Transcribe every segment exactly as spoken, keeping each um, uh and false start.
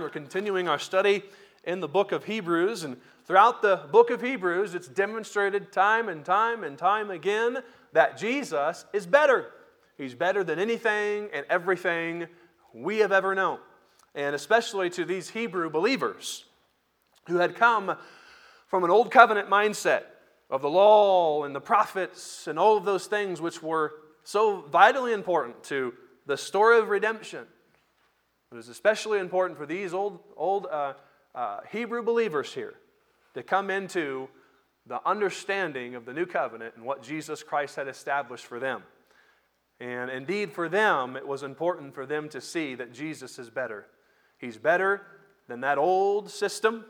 We're continuing our study in the book of Hebrews, and throughout the book of Hebrews, it's demonstrated time and time and time again that Jesus is better. He's better than anything and everything we have ever known, and especially to these Hebrew believers who had come from an old covenant mindset of the law and the prophets and all of those things which were so vitally important to the story of redemption. It was especially important for these old old uh, uh, Hebrew believers here to come into the understanding of the new covenant and what Jesus Christ had established for them. And indeed for them, it was important for them to see that Jesus is better. He's better than that old system.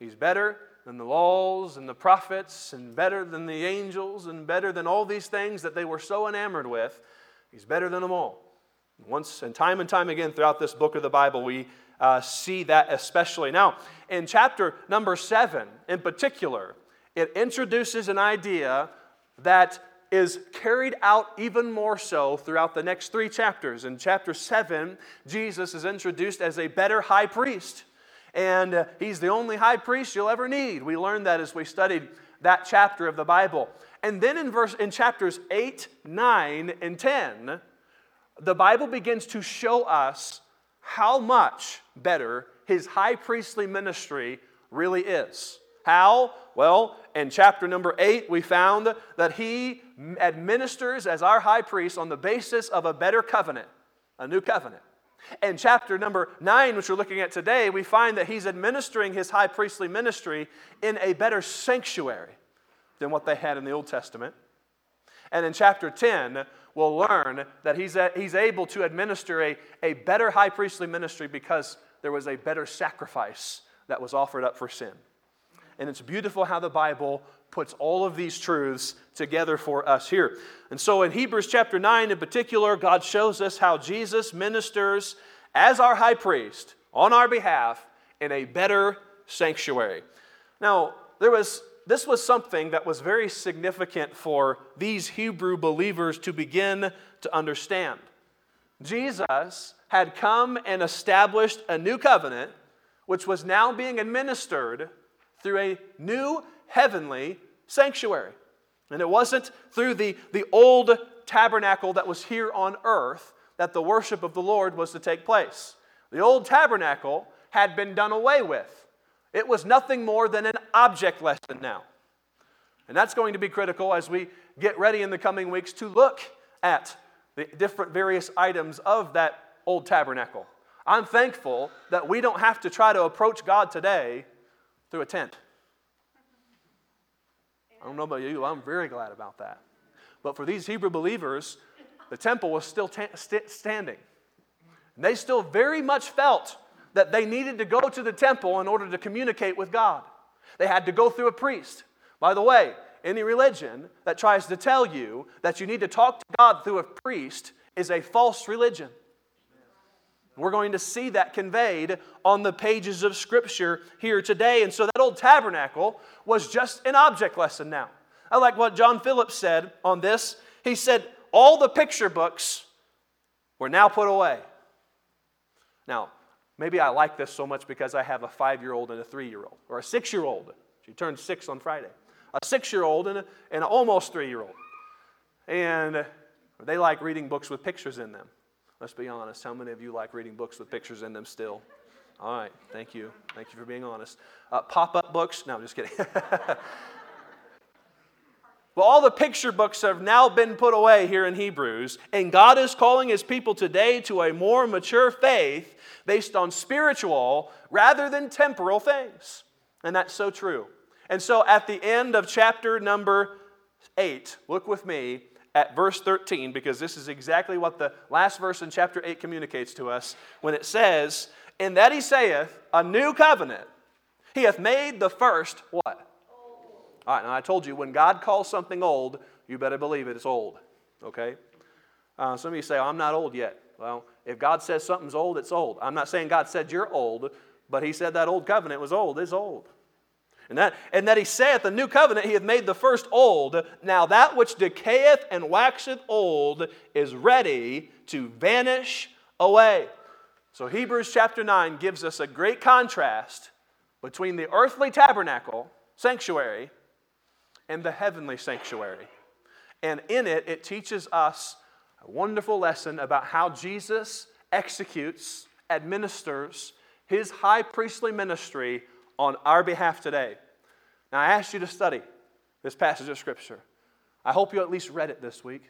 He's better than the laws and the prophets and better than the angels and better than all these things that they were so enamored with. He's better than them all. Once and time and time again throughout this book of the Bible, we uh, see that especially. Now, in chapter number seven in particular, it introduces an idea that is carried out even more so throughout the next three chapters. In chapter seven, Jesus is introduced as a better high priest, and uh, he's the only high priest you'll ever need. We learned that as we studied that chapter of the Bible. And then in verse in chapters eight, nine, and ten... the Bible begins to show us how much better his high priestly ministry really is. How? Well, in chapter number eight, we found that he administers as our high priest on the basis of a better covenant, a new covenant. In chapter number nine, which we're looking at today, we find that he's administering his high priestly ministry in a better sanctuary than what they had in the Old Testament. And in chapter ten, we'll learn that he's, a, he's able to administer a, a better high priestly ministry because there was a better sacrifice that was offered up for sin. And it's beautiful how the Bible puts all of these truths together for us here. And so in Hebrews chapter nine in particular, God shows us how Jesus ministers as our high priest on our behalf in a better sanctuary. Now, there was... This was something that was very significant for these Hebrew believers to begin to understand. Jesus had come and established a new covenant, which was now being administered through a new heavenly sanctuary. And it wasn't through the, the old tabernacle that was here on earth that the worship of the Lord was to take place. The old tabernacle had been done away with. It was nothing more than an object lesson now. And that's going to be critical as we get ready in the coming weeks to look at the different various items of that old tabernacle. I'm thankful that we don't have to try to approach God today through a tent. I don't know about you, I'm very glad about that. But for these Hebrew believers, the temple was still t- st- standing. And they still very much felt that they needed to go to the temple in order to communicate with God. They had to go through a priest. By the way, any religion that tries to tell you that you need to talk to God through a priest is a false religion. We're going to see that conveyed on the pages of Scripture here today. And so that old tabernacle was just an object lesson now. I like what John Phillips said on this. He said, all the picture books were now put away. Now, maybe I like this so much because I have a five-year-old and a three-year-old, or a six-year-old. She turned six on Friday. A six-year-old and, a, and an almost three-year-old. And they like reading books with pictures in them. Let's be honest. How many of you like reading books with pictures in them still? All right. Thank you. Thank you for being honest. Uh, pop-up books? No, I'm just kidding. Well, all the picture books have now been put away here in Hebrews, and God is calling His people today to a more mature faith based on spiritual rather than temporal things. And that's so true. And so at the end of chapter number eight, look with me at verse thirteen, because this is exactly what the last verse in chapter eight communicates to us when it says, "In that He saith, a new covenant, He hath made the first," what? All right, now I told you, when God calls something old, you better believe it, it's old, okay? Uh, some of you say, oh, I'm not old yet. Well, if God says something's old, it's old. I'm not saying God said you're old, but He said that old covenant was old, it's old. And that, and that He saith, the new covenant, He hath made the first old. Now that which decayeth and waxeth old is ready to vanish away. So Hebrews chapter nine gives us a great contrast between the earthly tabernacle, sanctuary, and the heavenly sanctuary. And in it, it teaches us a wonderful lesson about how Jesus executes, administers his high priestly ministry on our behalf today. Now, I ask you to study this passage of Scripture. I hope you at least read it this week,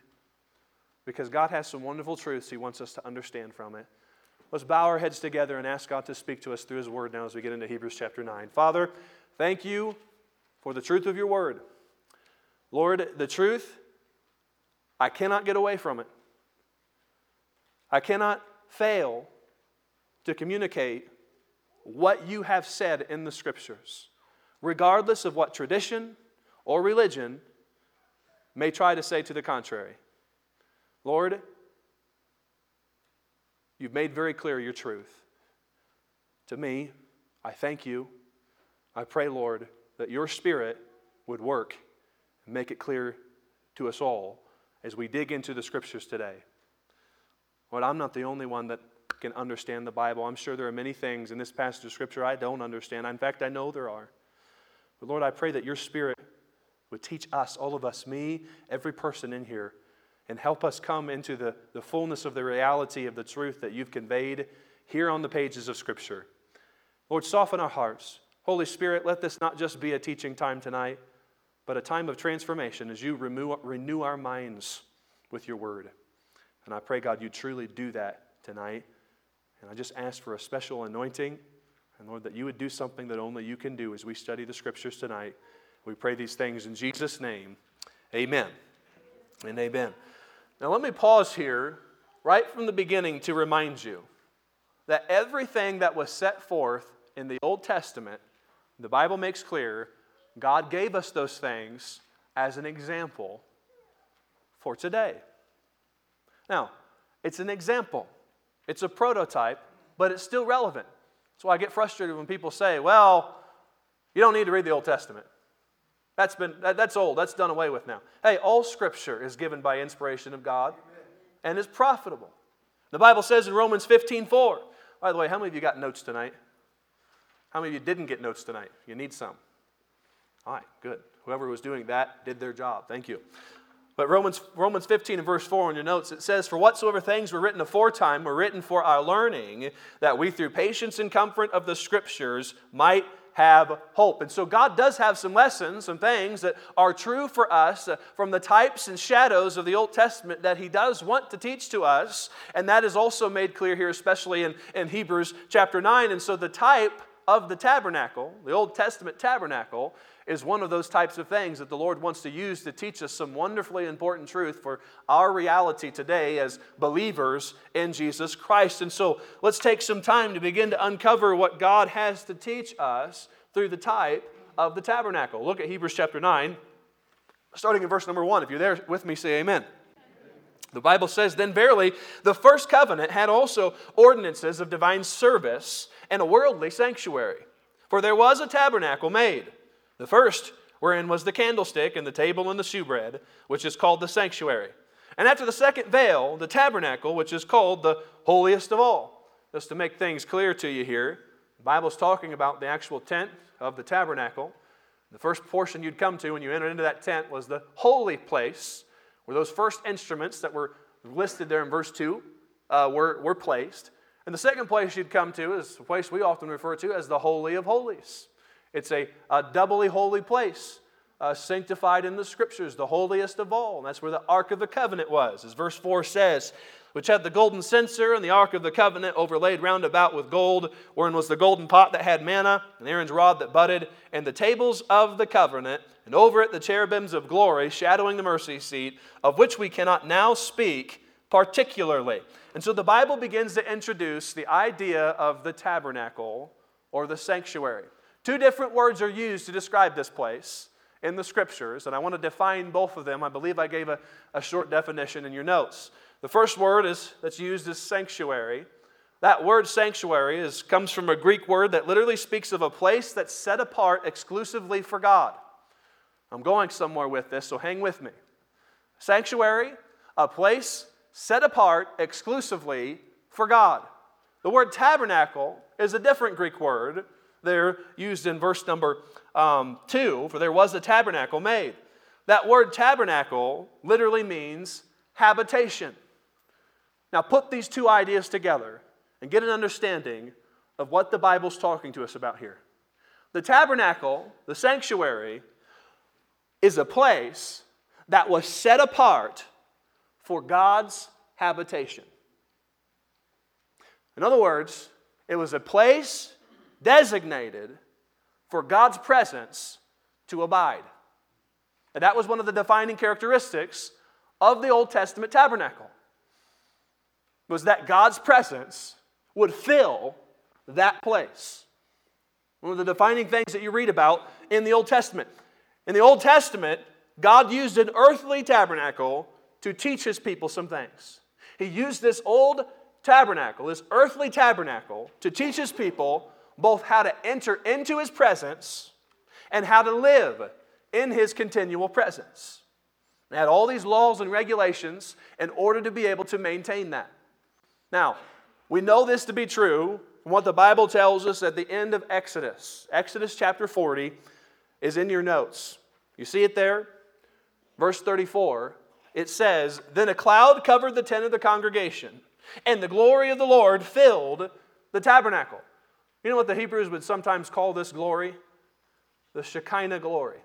because God has some wonderful truths he wants us to understand from it. Let's bow our heads together and ask God to speak to us through his word now as we get into Hebrews chapter nine. Father, thank you for the truth of your word. Lord, the truth, I cannot get away from it. I cannot fail to communicate what you have said in the Scriptures, regardless of what tradition or religion may try to say to the contrary. Lord, you've made very clear your truth to me. I thank you. I pray, Lord, that your Spirit would work and make it clear to us all as we dig into the Scriptures today. Lord, I'm not the only one that can understand the Bible. I'm sure there are many things in this passage of Scripture I don't understand. In fact, I know there are. But Lord, I pray that your Spirit would teach us, all of us, me, every person in here, and help us come into the, the fullness of the reality of the truth that you've conveyed here on the pages of Scripture. Lord, soften our hearts. Holy Spirit, let this not just be a teaching time tonight, but a time of transformation as you renew, renew our minds with your word. And I pray, God, you truly do that tonight. And I just ask for a special anointing. And Lord, that you would do something that only you can do as we study the Scriptures tonight. We pray these things in Jesus' name. Amen. And amen. Now let me pause here right from the beginning to remind you that everything that was set forth in the Old Testament, the Bible makes clear, God gave us those things as an example for today. Now, it's an example. It's a prototype, but it's still relevant. That's why I get frustrated when people say, well, you don't need to read the Old Testament. That's been that's old. That's done away with now. Hey, all Scripture is given by inspiration of God and is profitable. The Bible says in Romans fifteen four. By the way, how many of you got notes tonight? How many of you didn't get notes tonight? You need some. All right, good. Whoever was doing that did their job. Thank you. But Romans Romans fifteen and verse four on your notes, it says, "For whatsoever things were written aforetime were written for our learning, that we through patience and comfort of the Scriptures might have hope." And so God does have some lessons, some things that are true for us from the types and shadows of the Old Testament that he does want to teach to us. And that is also made clear here, especially in, in Hebrews chapter nine. And so the type of the tabernacle, the Old Testament tabernacle, is one of those types of things that the Lord wants to use to teach us some wonderfully important truth for our reality today as believers in Jesus Christ. And so let's take some time to begin to uncover what God has to teach us through the type of the tabernacle. Look at Hebrews chapter nine, starting in verse number one. If you're there with me, say amen. The Bible says, "Then verily, the first covenant had also ordinances of divine service and a worldly sanctuary. For there was a tabernacle made, the first wherein was the candlestick and the table and the shewbread, which is called the sanctuary. And after the second veil, the tabernacle, which is called the holiest of all." Just to make things clear to you here, the Bible's talking about the actual tent of the tabernacle. The first portion you'd come to when you entered into that tent was the holy place, where those first instruments that were listed there in verse two uh, were, were placed. And the second place you'd come to is a place we often refer to as the Holy of Holies. It's a, a doubly holy place, uh, sanctified in the Scriptures, the holiest of all. And that's where the Ark of the Covenant was, as verse four says, "which had the golden censer and the Ark of the Covenant overlaid round about with gold, wherein was the golden pot that had manna, and Aaron's rod that budded, and the tables of the covenant, and over it the cherubims of glory, shadowing the mercy seat, of which we cannot now speak particularly." And so the Bible begins to introduce the idea of the tabernacle or the sanctuary. Two different words are used to describe this place in the Scriptures, and I want to define both of them. I believe I gave a, a short definition in your notes. The first word is that's used is sanctuary. That word sanctuary is comes from a Greek word that literally speaks of a place that's set apart exclusively for God. I'm going somewhere with this, so hang with me. Sanctuary, a place set apart exclusively for God. The word tabernacle is a different Greek word there used in verse number um, two, for there was a tabernacle made. That word tabernacle literally means habitation. Now put these two ideas together and get an understanding of what the Bible's talking to us about here. The tabernacle, the sanctuary, is a place that was set apart for God's habitation. In other words, it was a place designated for God's presence to abide. And that was one of the defining characteristics of the Old Testament tabernacle, was that God's presence would fill that place. One of the defining things that you read about in the Old Testament. In the Old Testament, God used an earthly tabernacle to teach His people some things. He used this old tabernacle, this earthly tabernacle, to teach His people both how to enter into His presence and how to live in His continual presence. They had all these laws and regulations in order to be able to maintain that. Now, we know this to be true from what the Bible tells us at the end of Exodus. Exodus chapter forty is in your notes. You see it there? Verse thirty-four, it says, "Then a cloud covered the tent of the congregation, and the glory of the Lord filled the tabernacle." You know what the Hebrews would sometimes call this glory? The Shekinah glory.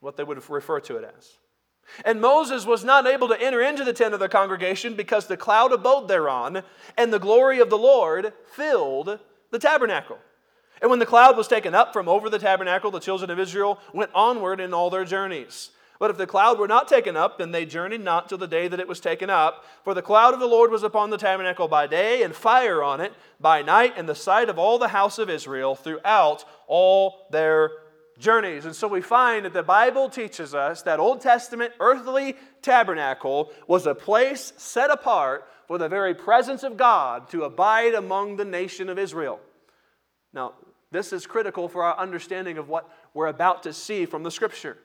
What they would refer to it as. "And Moses was not able to enter into the tent of the congregation because the cloud abode thereon, and the glory of the Lord filled the tabernacle. And when the cloud was taken up from over the tabernacle, the children of Israel went onward in all their journeys. But if the cloud were not taken up, then they journeyed not till the day that it was taken up. For the cloud of the Lord was upon the tabernacle by day, and fire on it by night, in the sight of all the house of Israel throughout all their journeys." And so we find that the Bible teaches us that Old Testament earthly tabernacle was a place set apart for the very presence of God to abide among the nation of Israel. Now, this is critical for our understanding of what we're about to see from the Scripture.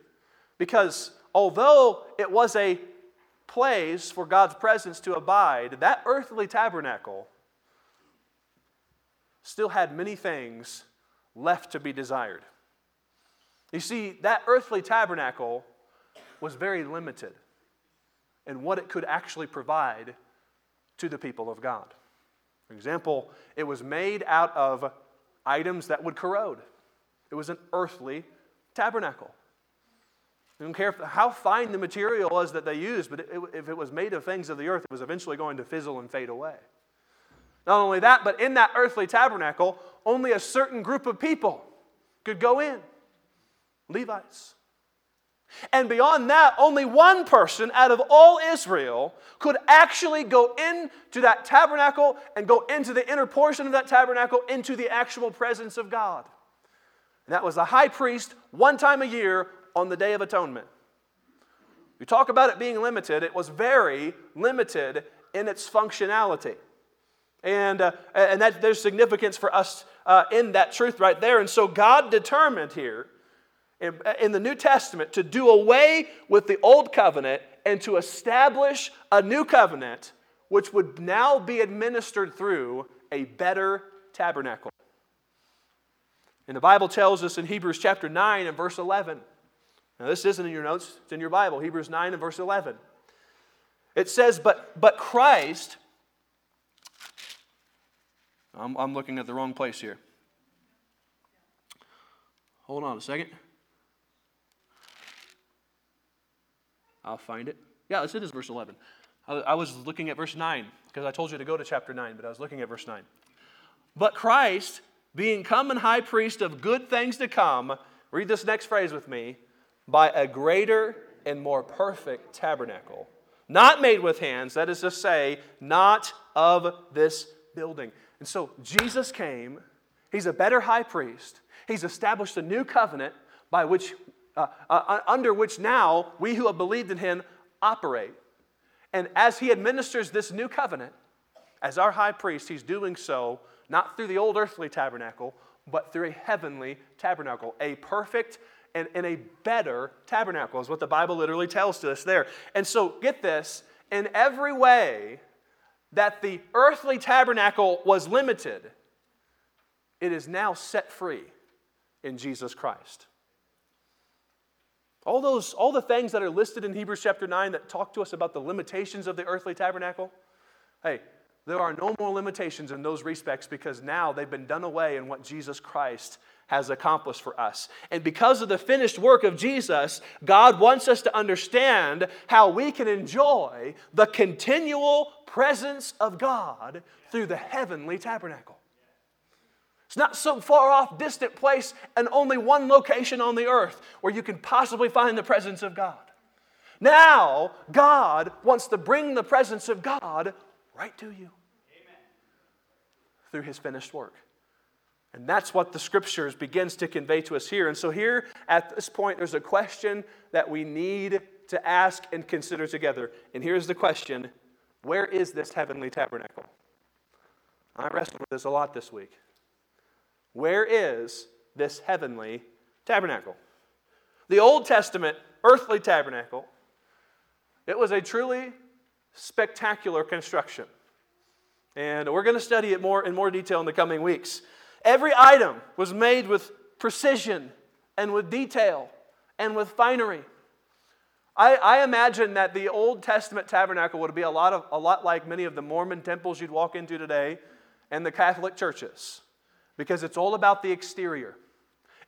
Because although it was a place for God's presence to abide, that earthly tabernacle still had many things left to be desired. You see, that earthly tabernacle was very limited in what it could actually provide to the people of God. For example, it was made out of items that would corrode. It was an earthly tabernacle. I don't care if, how fine the material was that they used, but it, it, if it was made of things of the earth, it was eventually going to fizzle and fade away. Not only that, but in that earthly tabernacle, only a certain group of people could go in. Levites. And beyond that, only one person out of all Israel could actually go into that tabernacle and go into the inner portion of that tabernacle into the actual presence of God. And that was the high priest one time a year, on the Day of Atonement. You talk about it being limited, it was very limited in its functionality. And, uh, and that, there's significance for us uh, in that truth right there. And so God determined here in, in the New Testament to do away with the old covenant and to establish a new covenant which would now be administered through a better tabernacle. And the Bible tells us in Hebrews chapter nine and verse eleven, now, this isn't in your notes. It's in your Bible, Hebrews nine and verse eleven. It says, but, but Christ... I'm, I'm looking at the wrong place here. Hold on a second. I'll find it. Yeah, it is verse eleven. I, I was looking at verse nine, because I told you to go to chapter nine, but I was looking at verse nine. But Christ, being common high priest of good things to come, read this next phrase with me, by a greater and more perfect tabernacle, not made with hands, that is to say, not of this building. And so Jesus came. He's a better high priest. He's established a new covenant by which, uh, uh, under which now we who have believed in Him operate. And as He administers this new covenant, as our high priest, He's doing so not through the old earthly tabernacle, but through a heavenly tabernacle, a perfect and in a better tabernacle is what the Bible literally tells to us there. And so, get this, in every way, that the earthly tabernacle was limited, it is now set free in Jesus Christ. All those, all the things that are listed in Hebrews chapter nine that talk to us about the limitations of the earthly tabernacle, hey, there are no more limitations in those respects because now they've been done away in what Jesus Christ has accomplished for us. And because of the finished work of Jesus, God wants us to understand how we can enjoy the continual presence of God through the heavenly tabernacle. It's not some far-off, distant place and only one location on the earth where you can possibly find the presence of God. Now, God wants to bring the presence of God right to you. Amen. Through His finished work. And that's what the Scriptures begins to convey to us here. And so here, at this point, there's a question that we need to ask and consider together. And here's the question: where is this heavenly tabernacle? I wrestled with this a lot this week. Where is this heavenly tabernacle? The Old Testament earthly tabernacle, it was a truly spectacular construction. And we're going to study it more in more detail in the coming weeks. Every item was made with precision and with detail and with finery. I, I imagine that the Old Testament tabernacle would be a lot of a lot like many of the Mormon temples you'd walk into today and the Catholic churches. Because it's all about the exterior.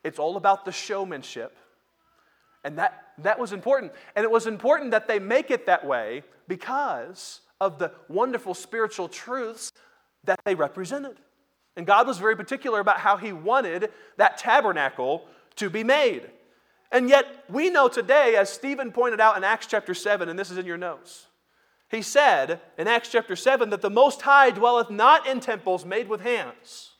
It's all about the showmanship. And that, that was important. And it was important that they make it that way because of the wonderful spiritual truths that they represented. And God was very particular about how He wanted that tabernacle to be made. And yet, we know today, as Stephen pointed out in Acts chapter seven, and this is in your notes, he said in Acts chapter seven that the Most High dwelleth not in temples made with hands.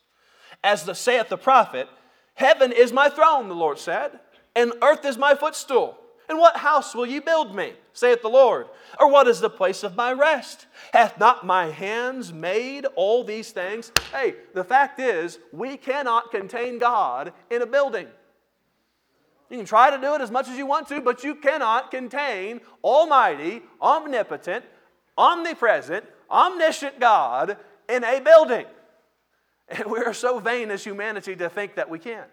As the saith the prophet, heaven is my throne, the Lord said, and earth is my footstool. And what house will ye build me, saith the Lord? Or what is the place of my rest? Hath not my hands made all these things? Hey, the fact is, we cannot contain God in a building. You can try to do it as much as you want to, but you cannot contain almighty, omnipotent, omnipresent, omniscient God in a building. And we are so vain as humanity to think that we can.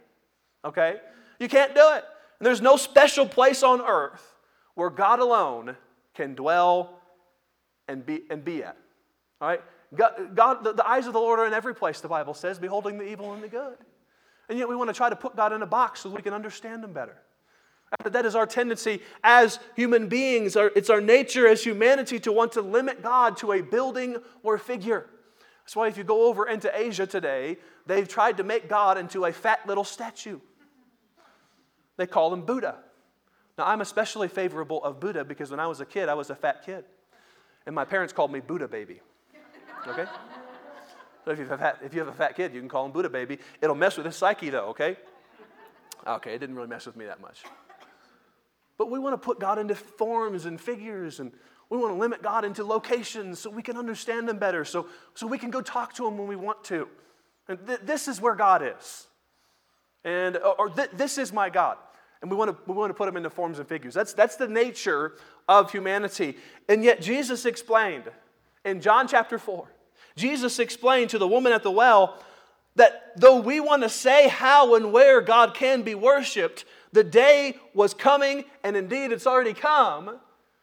Okay? You can't do it. And there's no special place on earth where God alone can dwell and be and be at. All right? God, God the, the eyes of the Lord are in every place, the Bible says, beholding the evil and the good. And yet we want to try to put God in a box so that we can understand Him better. That is our tendency as human beings. It's our nature as humanity to want to limit God to a building or figure. That's why if you go over into Asia today, they've tried to make God into a fat little statue. They call Him Buddha. Now, I'm especially favorable of Buddha because when I was a kid, I was a fat kid. And my parents called me Buddha baby. Okay? So if you have a fat, if you have a fat kid, you can call him Buddha baby. It'll mess with his psyche, though, okay? Okay, it didn't really mess with me that much. But we want to put God into forms and figures, and we want to limit God into locations so we can understand Him better, so, so we can go talk to Him when we want to. And th- this is where God is. And or, or th- this is my God. And we want to we want to put Him into forms and figures. That's, that's the nature of humanity. And yet Jesus explained in John chapter four, Jesus explained to the woman at the well that though we want to say how and where God can be worshiped, the day was coming, and indeed it's already come,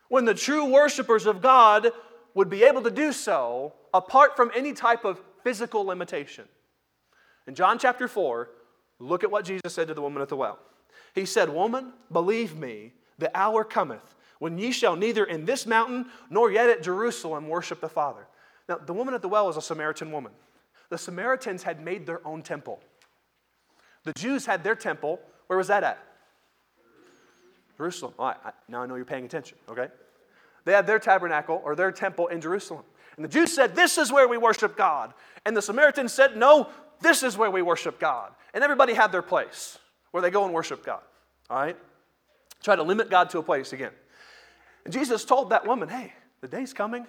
when the true worshipers of God would be able to do so apart from any type of physical limitation. In John chapter four, look at what Jesus said to the woman at the well. He said, "Woman, believe me, the hour cometh when ye shall neither in this mountain nor yet at Jerusalem worship the Father." Now, the woman at the well was a Samaritan woman. The Samaritans had made their own temple. The Jews had their temple. Where was that at? Jerusalem. All right, I, now I know you're paying attention, okay? They had their tabernacle or their temple in Jerusalem. And the Jews said, "This is where we worship God." And the Samaritans said, "No, this is where we worship God." And everybody had their place where they go and worship God, all right? Try to limit God to a place again. And Jesus told that woman, "Hey, the day's coming.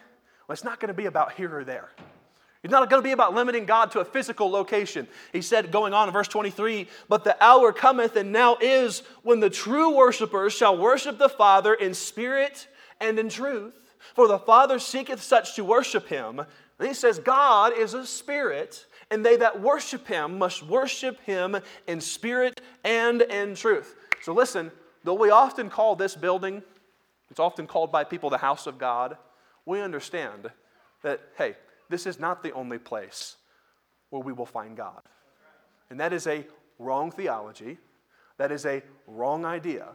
Well, it's not going to be about here or there. It's not going to be about limiting God to a physical location." He said, going on in verse twenty-three, "But the hour cometh and now is when the true worshipers shall worship the Father in spirit and in truth. For the Father seeketh such to worship Him. Then he says, God is a spirit, and they that worship him must worship him in spirit and in truth. So listen, though we often call this building, it's often called by people the house of God, we understand that, hey, this is not the only place where we will find God. And that is a wrong theology. That is a wrong idea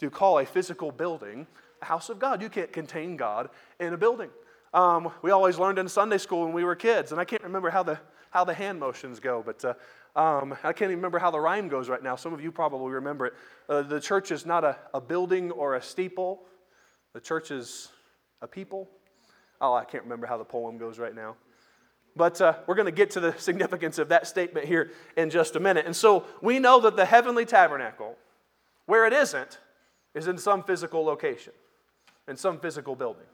to call a physical building a house of God. You can't contain God in a building. Um, we always learned in Sunday school when we were kids, and I can't remember how the how the hand motions go, but uh, um, I can't even remember how the rhyme goes right now. Some of you probably remember it. Uh, the church is not a, a building or a steeple. The church is a people. Oh, I can't remember how the poem goes right now. But uh, we're going to get to the significance of that statement here in just a minute. And so we know that the heavenly tabernacle, where it isn't, is in some physical location, in some physical building.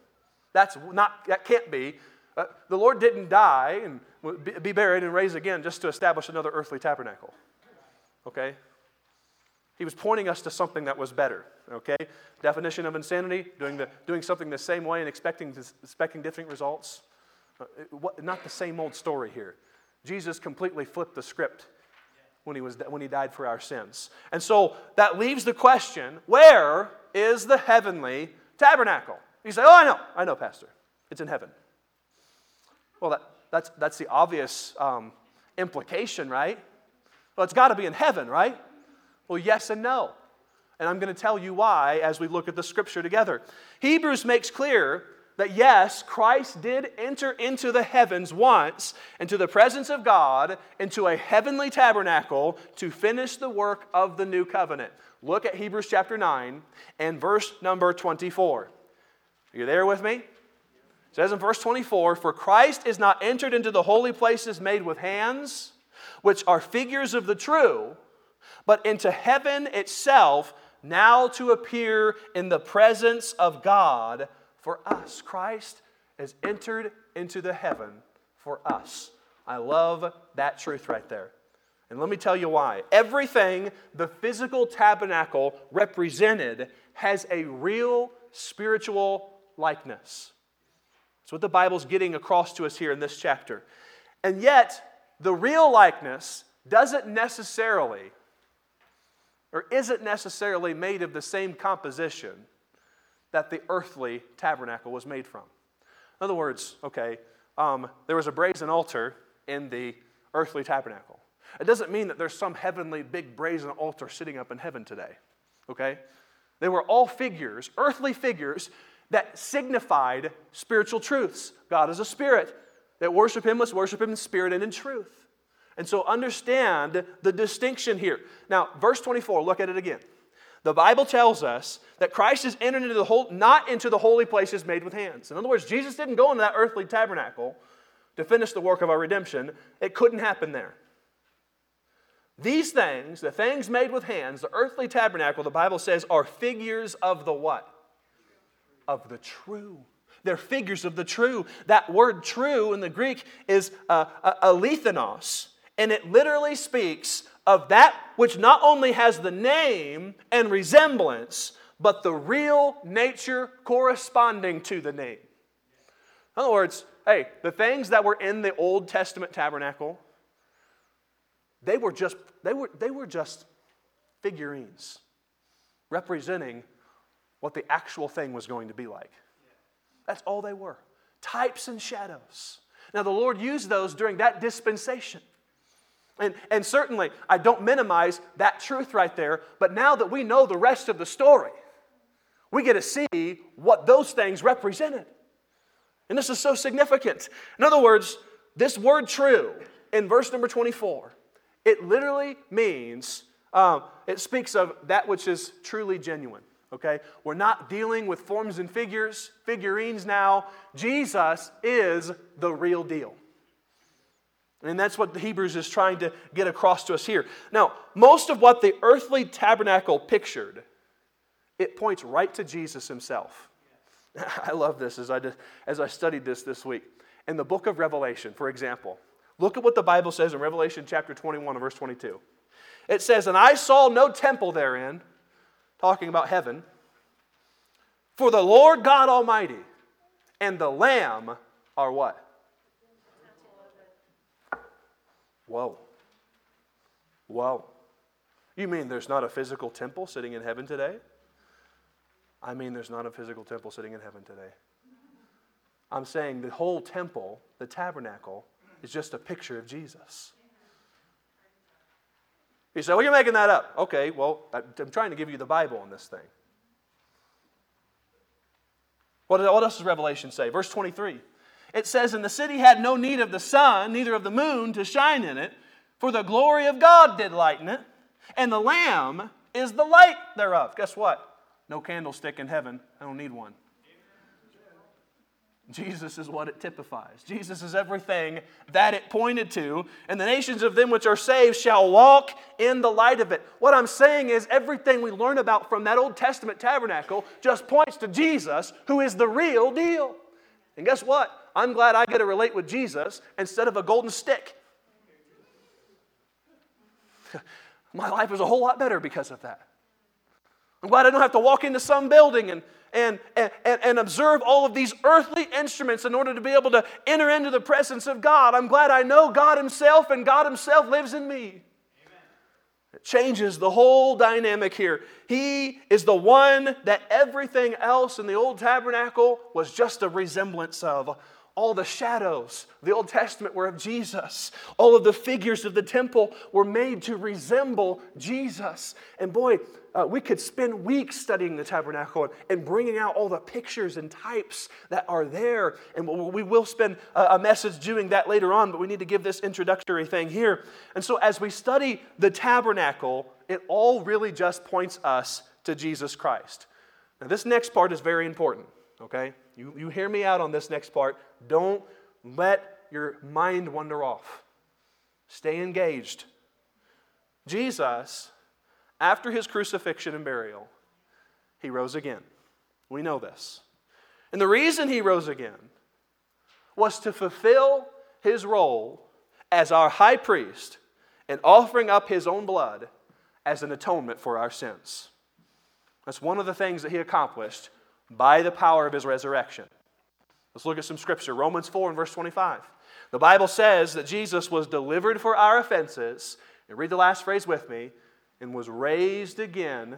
That's not, that can't be. Uh, the Lord didn't die and be buried and raised again just to establish another earthly tabernacle. Okay? He was pointing us to something that was better. Okay? Definition of insanity, doing the doing something the same way and expecting expecting different results. Uh, what, not the same old story here. Jesus completely flipped the script when he was when he died for our sins. And so that leaves the question, where is the heavenly tabernacle? You say, oh, I know, I know, Pastor. It's in heaven. Well, that, that's that's the obvious um, implication, right? Well, it's got to be in heaven, right? Well, yes and no. And I'm going to tell you why as we look at the scripture together. Hebrews makes clear that yes, Christ did enter into the heavens once, into the presence of God, into a heavenly tabernacle to finish the work of the new covenant. Look at Hebrews chapter nine and verse number twenty-four. Are you there with me? It says in verse twenty-four, "For Christ is not entered into the holy places made with hands, which are figures of the true, but into heaven itself, now to appear in the presence of God for us." Christ has entered into the heaven for us. I love that truth right there. And let me tell you why. Everything the physical tabernacle represented has a real spiritual likeness. That's what the Bible's getting across to us here in this chapter. And yet, the real likeness doesn't necessarily, or isn't necessarily made of the same composition that the earthly tabernacle was made from. In other words, okay, um, there was a brazen altar in the earthly tabernacle. It doesn't mean that there's some heavenly big brazen altar sitting up in heaven today, okay? They were all figures, earthly figures, that signified spiritual truths. God is a spirit. That worship him must worship him in spirit and in truth. And so understand the distinction here. Now, verse twenty-four, look at it again. The Bible tells us that Christ is entered into the whole, not into the holy places made with hands. In other words, Jesus didn't go into that earthly tabernacle to finish the work of our redemption. It couldn't happen there. These things, the things made with hands, the earthly tabernacle, the Bible says, are figures of the what? Of the true. They're figures of the true. That word true in the Greek is uh, alethanos, and it literally speaks of that which not only has the name and resemblance, but the real nature corresponding to the name. In other words, hey, the things that were in the Old Testament tabernacle, they were just they were they were just figurines representing what the actual thing was going to be like. That's all they were. Types and shadows. Now the Lord used those during that dispensation. And, and certainly, I don't minimize that truth right there, but now that we know the rest of the story, we get to see what those things represented. And this is so significant. In other words, this word true in verse number twenty-four, it literally means, um, it speaks of that which is truly genuine. Okay? We're not dealing with forms and figures, figurines now. Jesus is the real deal. And that's what the Hebrews is trying to get across to us here. Now, most of what the earthly tabernacle pictured, it points right to Jesus himself. I love this as I, did, as I studied this this week. In the book of Revelation, for example, look at what the Bible says in Revelation chapter twenty-one and verse twenty-two. It says, "And I saw no temple therein," talking about heaven, "for the Lord God Almighty and the Lamb are" what? Whoa. Whoa. You mean there's not a physical temple sitting in heaven today? I mean there's not a physical temple sitting in heaven today. I'm saying the whole temple, the tabernacle, is just a picture of Jesus. You say, well, you're making that up. Okay, well, I'm trying to give you the Bible on this thing. What else does Revelation say? Verse twenty-three. It says, and the city had no need of the sun, neither of the moon, to shine in it, for the glory of God did lighten it, and the Lamb is the light thereof. Guess what? No candlestick in heaven. I don't need one. Jesus is what it typifies. Jesus is everything that it pointed to. And the nations of them which are saved shall walk in the light of it. What I'm saying is everything we learn about from that Old Testament tabernacle just points to Jesus, who is the real deal. And guess what? I'm glad I get to relate with Jesus instead of a golden stick. My life is a whole lot better because of that. I'm glad I don't have to walk into some building and And, and, and observe all of these earthly instruments in order to be able to enter into the presence of God. I'm glad I know God Himself, and God Himself lives in me. Amen. It changes the whole dynamic here. He is the one that everything else in the old tabernacle was just a resemblance of. All the shadows of the Old Testament were of Jesus. All of the figures of the temple were made to resemble Jesus. And boy, uh, we could spend weeks studying the tabernacle and bringing out all the pictures and types that are there. And we will spend a, a message doing that later on, but we need to give this introductory thing here. And so as we study the tabernacle, it all really just points us to Jesus Christ. Now this next part is very important, okay? You, you hear me out on this next part. Don't let your mind wander off. Stay engaged. Jesus, after His crucifixion and burial, He rose again. We know this. And the reason He rose again was to fulfill His role as our high priest in offering up His own blood as an atonement for our sins. That's one of the things that He accomplished by the power of His resurrection. Let's look at some scripture. Romans four and verse twenty-five. The Bible says that Jesus was delivered for our offenses. And read the last phrase with me. And was raised again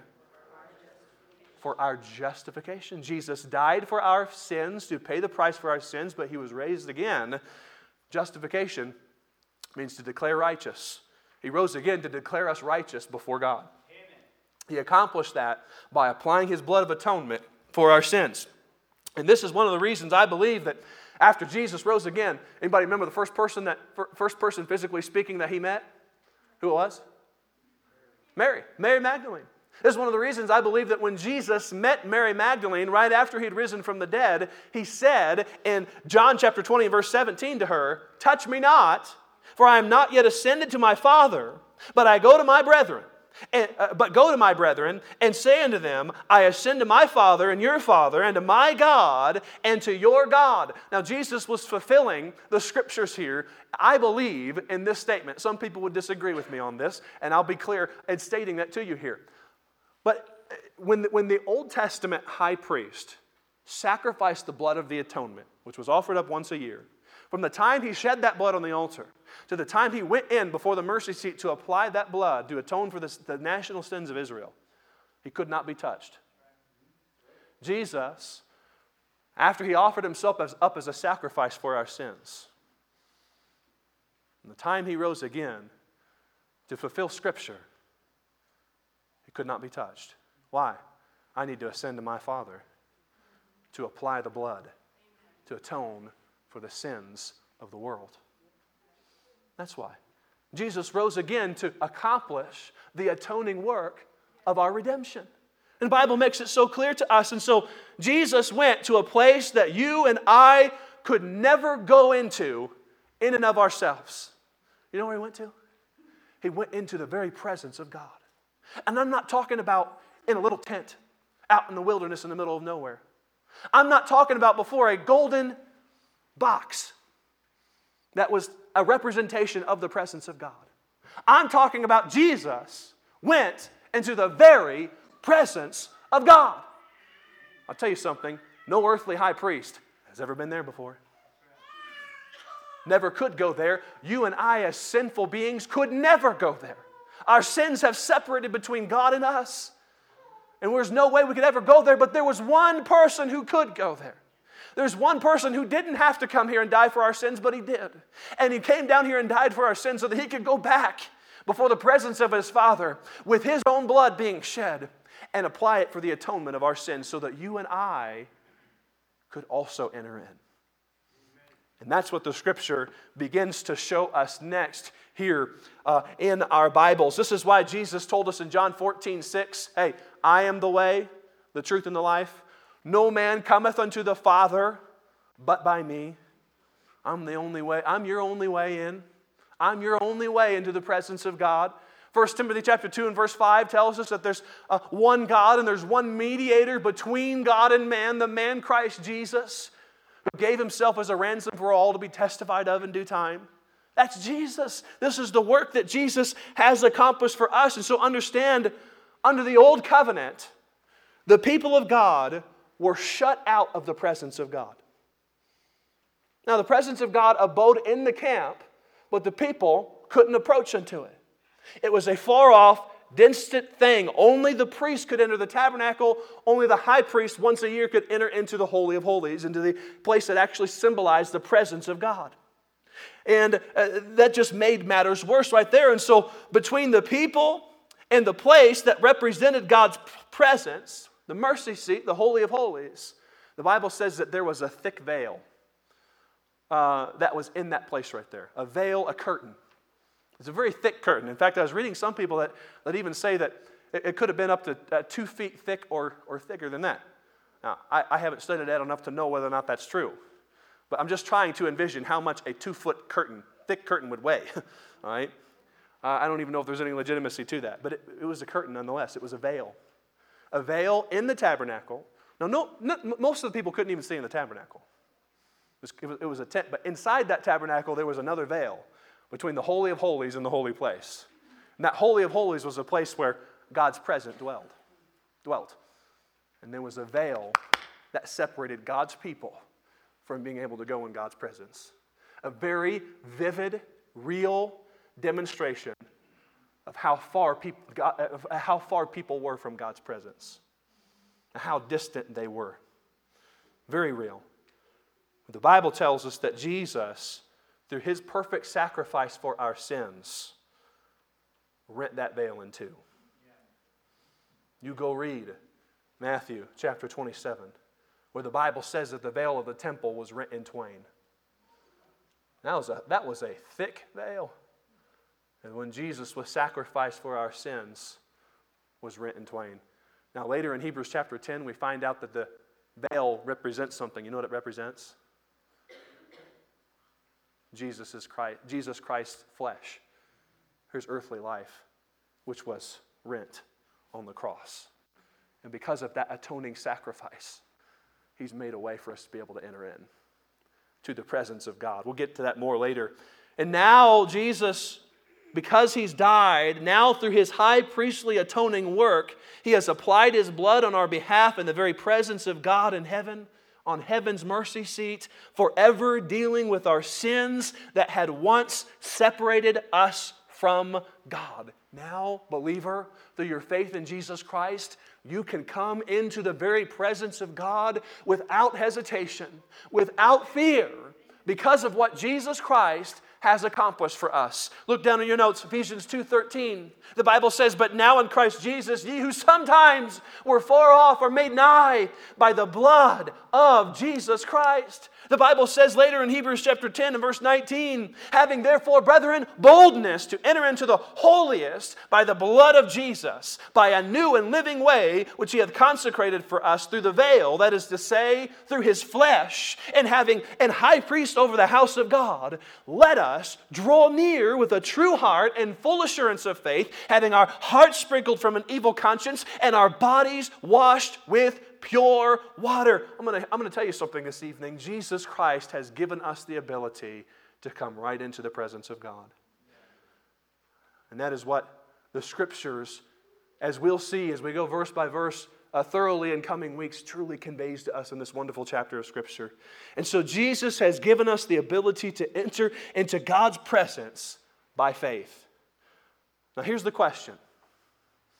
for our justification. Jesus died for our sins to pay the price for our sins, but He was raised again. Justification means to declare righteous. He rose again to declare us righteous before God. Amen. He accomplished that by applying His blood of atonement for our sins. And this is one of the reasons I believe that after Jesus rose again, anybody remember the first person that first person physically speaking that He met? Who it was? Mary. Mary Magdalene. This is one of the reasons I believe that when Jesus met Mary Magdalene right after He had risen from the dead, He said in John chapter twenty and verse seventeen to her, "Touch me not, for I am not yet ascended to my Father, but I go to my brethren." And, uh, but go to my brethren and say unto them, I ascend to my Father and your Father and to my God and to your God. Now Jesus was fulfilling the scriptures here, I believe, in this statement. Some people would disagree with me on this, and I'll be clear in stating that to you here. But when the, when the Old Testament high priest sacrificed the blood of the atonement, which was offered up once a year, from the time he shed that blood on the altar to the time he went in before the mercy seat to apply that blood to atone for the, the national sins of Israel, he could not be touched. Jesus, after He offered Himself as, up as a sacrifice for our sins, from the time He rose again to fulfill Scripture, He could not be touched. Why? I need to ascend to my Father to apply the blood, to atone for the sins of the world. That's why. Jesus rose again to accomplish the atoning work of our redemption. And the Bible makes it so clear to us. And so Jesus went to a place that you and I could never go into in and of ourselves. You know where He went to? He went into the very presence of God. And I'm not talking about in a little tent out in the wilderness in the middle of nowhere. I'm not talking about before a golden box that was a representation of the presence of God. I'm talking about Jesus went into the very presence of God. I'll tell you something, no earthly high priest has ever been there before. never could go there. You and I, as sinful beings, could never go there. Our sins have separated between God and us. And there's no way we could ever go there, but there was one person who could go there. There's one person who didn't have to come here and die for our sins, but he did. And he came down here and died for our sins so that he could go back before the presence of his Father with his own blood being shed and apply it for the atonement of our sins so that you and I could also enter in. And that's what the Scripture begins to show us next here uh, in our Bibles. This is why Jesus told us in John fourteen six, hey, I am the way, the truth, and the life. No man cometh unto the Father but by me. I'm the only way. I'm your only way in. I'm your only way into the presence of God. First Timothy chapter two and verse five tells us that there's uh, one God and there's one mediator between God and man, the man Christ Jesus, who gave himself as a ransom for all to be testified of in due time. That's Jesus. This is the work that Jesus has accomplished for us. And so understand, under the old covenant, the people of God were shut out of the presence of God. Now, the presence of God abode in the camp, but the people couldn't approach unto it. It was a far-off, distant thing. Only the priest could enter the tabernacle. Only the high priest once a year could enter into the Holy of Holies, into the place that actually symbolized the presence of God. And uh, that just made matters worse right there. And so between the people and the place that represented God's presence, the mercy seat, the Holy of Holies, the Bible says that there was a thick veil uh, that was in that place right there. A veil, a curtain. It's a very thick curtain. In fact, I was reading some people that, that even say that it, it could have been up to uh, two feet thick or, or thicker than that. Now, I, I haven't studied that enough to know whether or not that's true. But I'm just trying to envision how much a two-foot curtain, thick curtain would weigh. All right? Uh, I don't even know if there's any legitimacy to that. But it, it was a curtain nonetheless. It was a veil. A veil in the tabernacle. Now, no, not, most of the people couldn't even see in the tabernacle. It was, it was, it was a tent. But inside that tabernacle, there was another veil between the Holy of Holies and the holy place. And that Holy of Holies was a place where God's presence dwelled. dwelt. And there was a veil that separated God's people from being able to go in God's presence. A very vivid, real demonstration of how far people, God, of how far people were from God's presence. And how distant they were. Very real. The Bible tells us that Jesus, through his perfect sacrifice for our sins, rent that veil in two. You go read Matthew chapter twenty-seven, where the Bible says that the veil of the temple was rent in twain. That was a, that was a thick veil. And when Jesus was sacrificed for our sins, was rent in twain. Now later in Hebrews chapter ten, we find out that the veil represents something. You know what it represents? Jesus is Christ, Jesus Christ's flesh, his earthly life, which was rent on the cross. And because of that atoning sacrifice, he's made a way for us to be able to enter in to the presence of God. We'll get to that more later. And now Jesus, because he's died, now through his high priestly atoning work, he has applied his blood on our behalf in the very presence of God in heaven, on heaven's mercy seat, forever dealing with our sins that had once separated us from God. Now, believer, through your faith in Jesus Christ, you can come into the very presence of God without hesitation, without fear, because of what Jesus Christ has accomplished for us. Look down in your notes, Ephesians two thirteen. The Bible says, but now in Christ Jesus, ye who sometimes were far off are made nigh by the blood of Jesus Christ. The Bible says later in Hebrews chapter ten and verse nineteen, having therefore, brethren, boldness to enter into the holiest by the blood of Jesus, by a new and living way which he hath consecrated for us through the veil, that is to say, through his flesh, and having an high priest over the house of God, let us draw near with a true heart and full assurance of faith, having our hearts sprinkled from an evil conscience and our bodies washed with pure water. I'm going to I'm going to tell you something this evening. Jesus Christ has given us the ability to come right into the presence of God. And that is what the Scriptures, as we'll see as we go verse by verse, uh, thoroughly in coming weeks truly conveys to us in this wonderful chapter of Scripture. And so Jesus has given us the ability to enter into God's presence by faith. Now here's the question.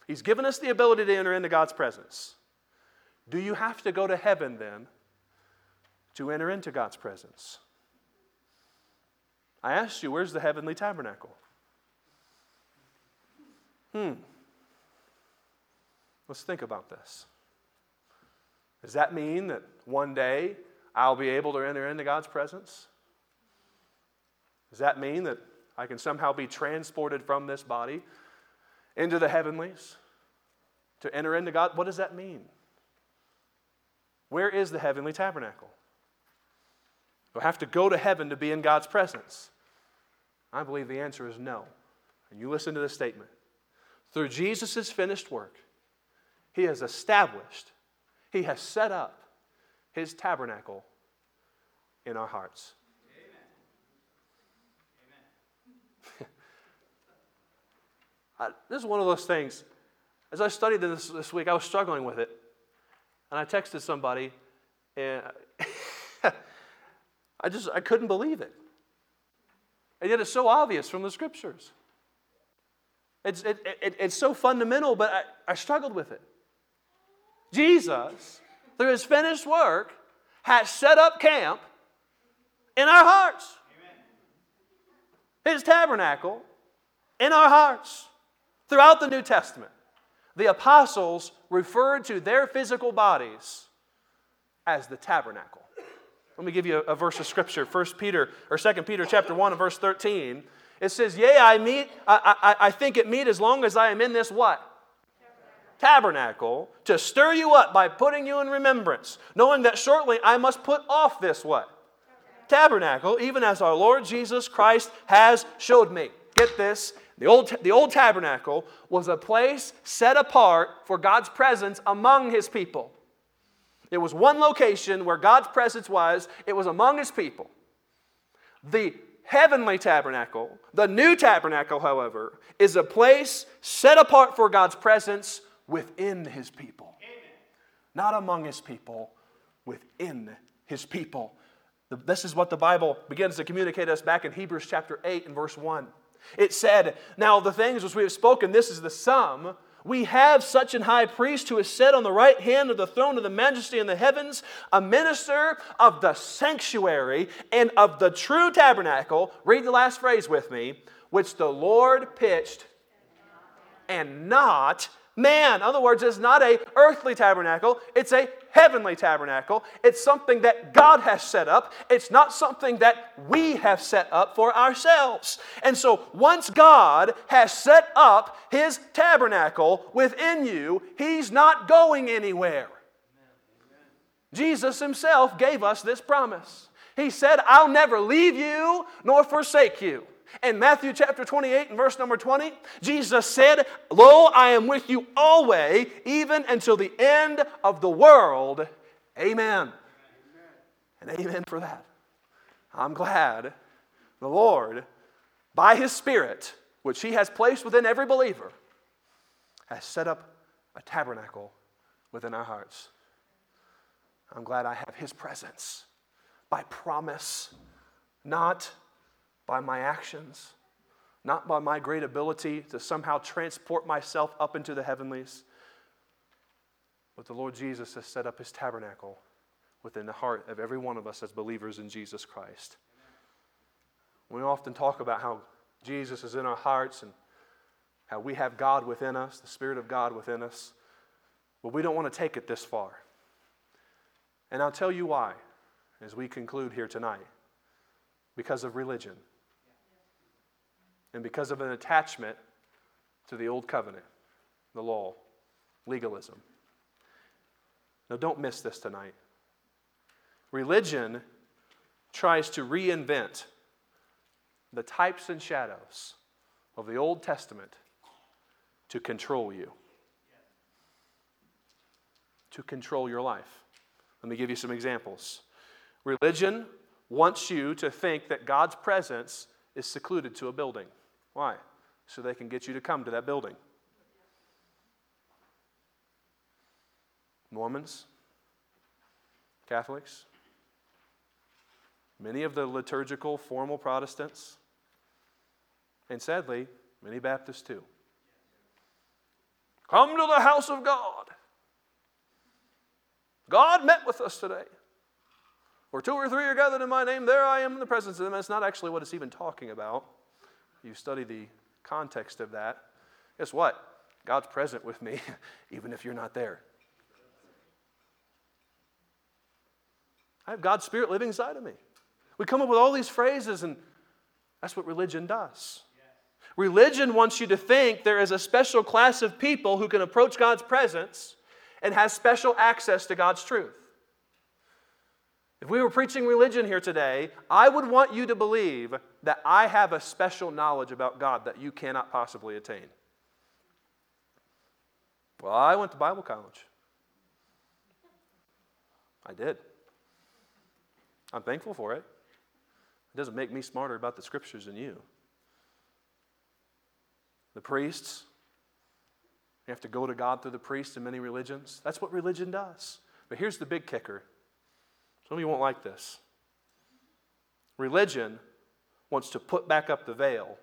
He's given us the ability to enter into God's presence. Do you have to go to heaven then to enter into God's presence? I asked you, where's the heavenly tabernacle? Hmm. Let's think about this. Does that mean that one day I'll be able to enter into God's presence? Does that mean that I can somehow be transported from this body into the heavenlies to enter into God? What does that mean? Where is the heavenly tabernacle? Do I have to go to heaven to be in God's presence? I believe the answer is no. And you listen to this statement. Through Jesus' finished work, He has established, He has set up His tabernacle in our hearts. Amen. Amen. I, this is one of those things. As I studied this this week, I was struggling with it. And I texted somebody, and I just, I couldn't believe it. And yet it's so obvious from the Scriptures. It's, it, it, it's so fundamental, but I, I struggled with it. Jesus, through His finished work, has set up camp in our hearts. Amen. His tabernacle in our hearts. Throughout the New Testament, the apostles referred to their physical bodies as the tabernacle. Let me give you a, a verse of Scripture. First Peter, or Second Peter chapter one and verse thirteen. It says, yea, I meet, I, I, I think it meet as long as I am in this what? Tabernacle. Tabernacle, to stir you up by putting you in remembrance, knowing that shortly I must put off this what? Tabernacle, tabernacle even as our Lord Jesus Christ has showed me. Get this. The old, the old tabernacle was a place set apart for God's presence among His people. It was one location where God's presence was. It was among His people. The heavenly tabernacle, the new tabernacle, however, is a place set apart for God's presence within His people. Amen. Not among His people, within His people. This is what the Bible begins to communicate us back in Hebrews chapter eight and verse one. It said, now the things which we have spoken, this is the sum. We have such an high priest who is set on the right hand of the throne of the majesty in the heavens, a minister of the sanctuary and of the true tabernacle. Read the last phrase with me. Which the Lord pitched and not man. In other words, it's not an earthly tabernacle. It's a heavenly tabernacle. It's something that God has set up. It's not something that we have set up for ourselves. And so once God has set up His tabernacle within you, He's not going anywhere. Amen. Jesus Himself gave us this promise. He said, I'll never leave you nor forsake you. In Matthew chapter twenty-eight and verse number twenty, Jesus said, lo, I am with you always, even until the end of the world. Amen. Amen. And amen for that. I'm glad the Lord, by His Spirit, which He has placed within every believer, has set up a tabernacle within our hearts. I'm glad I have His presence by promise, not by my actions, not by my great ability to somehow transport myself up into the heavenlies. But the Lord Jesus has set up His tabernacle within the heart of every one of us as believers in Jesus Christ. We often talk about how Jesus is in our hearts and how we have God within us, the Spirit of God within us. But we don't want to take it this far. And I'll tell you why as we conclude here tonight. Because of religion. And because of an attachment to the old covenant, the law, legalism. Now don't miss this tonight. Religion tries to reinvent the types and shadows of the Old Testament to control you. To control your life. Let me give you some examples. Religion wants you to think that God's presence is secluded to a building. Why? So they can get you to come to that building. Mormons, Catholics, many of the liturgical, formal Protestants, and sadly, many Baptists too. Come to the house of God. God met with us today. Where two or three are gathered in my name, there I am in the presence of them. That's not actually what it's even talking about. You study the context of that. Guess what? God's present with me, even if you're not there. I have God's Spirit living inside of me. We come up with all these phrases, and that's what religion does. Religion wants you to think there is a special class of people who can approach God's presence and has special access to God's truth. If we were preaching religion here today, I would want you to believe that I have a special knowledge about God that you cannot possibly attain. Well, I went to Bible college. I did. I'm thankful for it. It doesn't make me smarter about the Scriptures than you. The priests, you have to go to God through the priests in many religions. That's what religion does. But here's the big kicker. Some of you won't like this. Religion wants to put back up the veil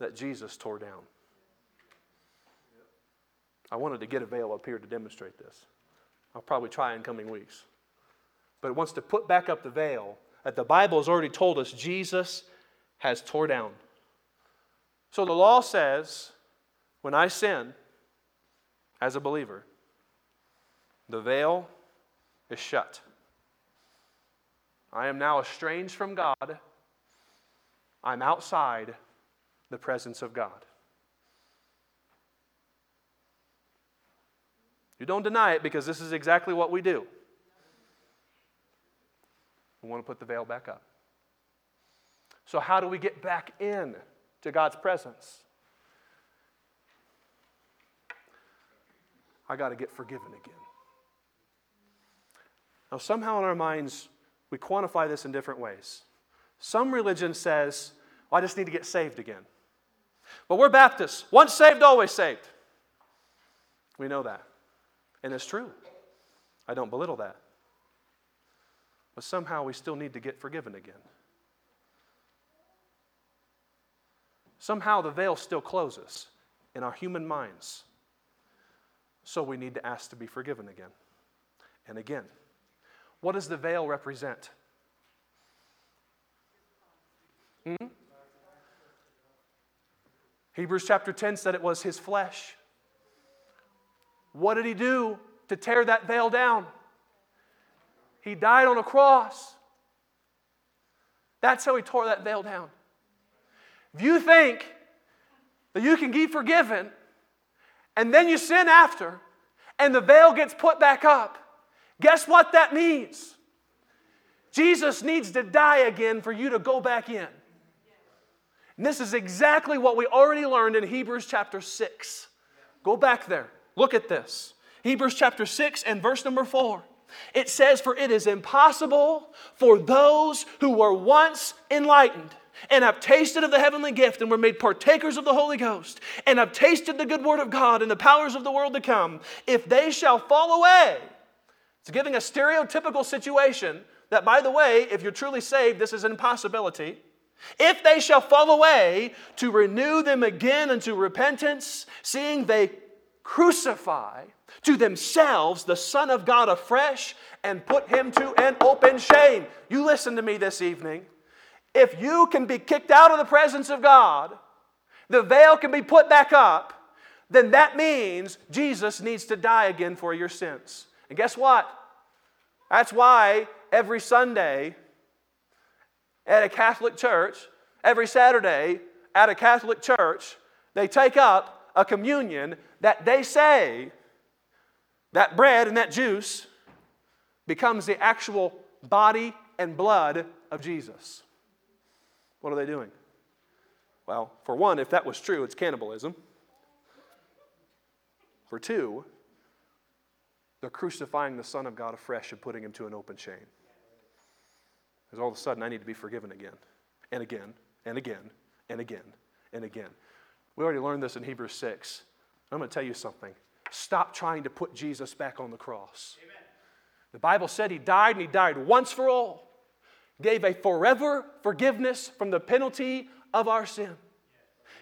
that Jesus tore down. I wanted to get a veil up here to demonstrate this. I'll probably try in coming weeks. But it wants to put back up the veil that the Bible has already told us Jesus has tore down. So the law says, when I sin as a believer, the veil is shut. I am now estranged from God. I'm outside the presence of God. You don't deny it, because this is exactly what we do. We want to put the veil back up. So how do we get back in to God's presence? I got to get forgiven again. Now, somehow in our minds, we quantify this in different ways. Some religion says, well, I just need to get saved again. But we're Baptists. Once saved, always saved. We know that. And it's true. I don't belittle that. But somehow we still need to get forgiven again. Somehow the veil still closes in our human minds. So we need to ask to be forgiven again and again. What does the veil represent? Hmm? Hebrews chapter ten said it was his flesh. What did he do to tear that veil down? He died on a cross. That's how he tore that veil down. If you think that you can be forgiven, and then you sin after, and the veil gets put back up, guess what that means? Jesus needs to die again for you to go back in. And this is exactly what we already learned in Hebrews chapter six. Go back there. Look at this. Hebrews chapter six and verse number four. It says, for it is impossible for those who were once enlightened and have tasted of the heavenly gift and were made partakers of the Holy Ghost and have tasted the good word of God and the powers of the world to come, if they shall fall away. It's giving a stereotypical situation that, by the way, if you're truly saved, this is an impossibility. If they shall fall away, to renew them again unto repentance, seeing they crucify to themselves the Son of God afresh and put him to an open shame. You listen to me this evening. If you can be kicked out of the presence of God, the veil can be put back up, then that means Jesus needs to die again for your sins. And guess what? That's why every Sunday at a Catholic church, every Saturday at a Catholic church, they take up a communion that they say that bread and that juice becomes the actual body and blood of Jesus. What are they doing? Well, for one, if that was true, it's cannibalism. For two, they're crucifying the Son of God afresh and putting him to an open shame. Because all of a sudden, I need to be forgiven again, and again, and again, and again, and again. We already learned this in Hebrews six. I'm going to tell you something. Stop trying to put Jesus back on the cross. Amen. The Bible said he died, and he died once for all. Gave a forever forgiveness from the penalty of our sin.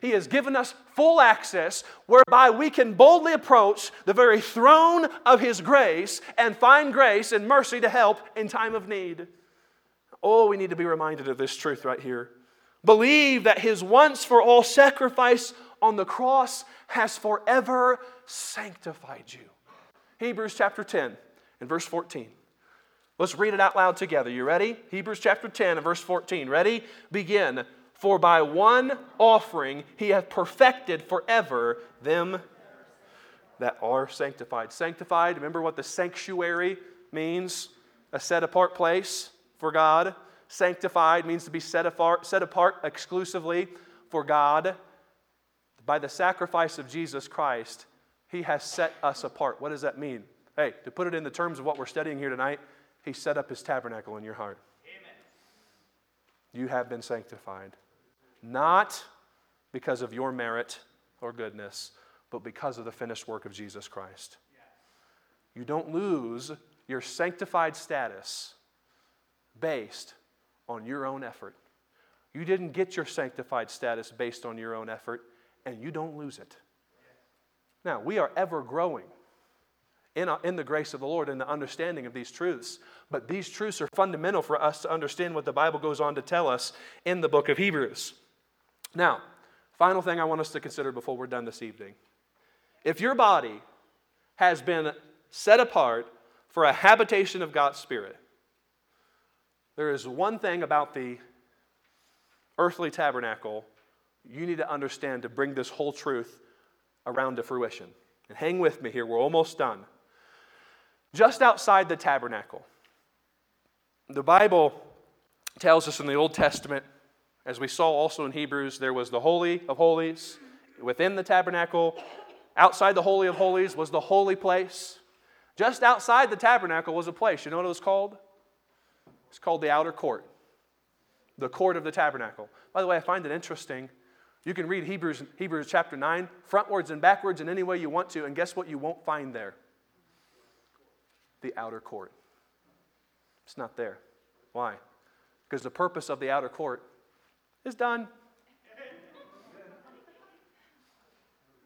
He has given us full access whereby we can boldly approach the very throne of his grace and find grace and mercy to help in time of need. Oh, we need to be reminded of this truth right here. Believe that his once-for-all sacrifice on the cross has forever sanctified you. Hebrews chapter ten and verse fourteen. Let's read it out loud together. You ready? Hebrews chapter ten and verse fourteen. Ready? Begin. For by one offering he hath perfected forever them that are sanctified. Sanctified, remember what the sanctuary means? A set-apart place for God. Sanctified means to be set apart, set apart exclusively for God. By the sacrifice of Jesus Christ, he has set us apart. What does that mean? Hey, to put it in the terms of what we're studying here tonight, he set up his tabernacle in your heart. Amen. You have been sanctified. Not because of your merit or goodness, but because of the finished work of Jesus Christ. Yes. You don't lose your sanctified status based on your own effort. You didn't get your sanctified status based on your own effort, and you don't lose it. Yes. Now, we are ever growing in, in the grace of the Lord and the understanding of these truths. But these truths are fundamental for us to understand what the Bible goes on to tell us in the book of Hebrews. Now, final thing I want us to consider before we're done this evening. If your body has been set apart for a habitation of God's Spirit, there is one thing about the earthly tabernacle you need to understand to bring this whole truth around to fruition. And hang with me here, we're almost done. Just outside the tabernacle, the Bible tells us in the Old Testament, as we saw also in Hebrews, there was the Holy of Holies within the tabernacle. Outside the Holy of Holies was the holy place. Just outside the tabernacle was a place. You know what it was called? It's called the outer court, the court of the tabernacle. By the way, I find it interesting. You can read Hebrews, Hebrews chapter nine, frontwards and backwards in any way you want to, and guess what you won't find there? The outer court. It's not there. Why? Because the purpose of the outer court is done.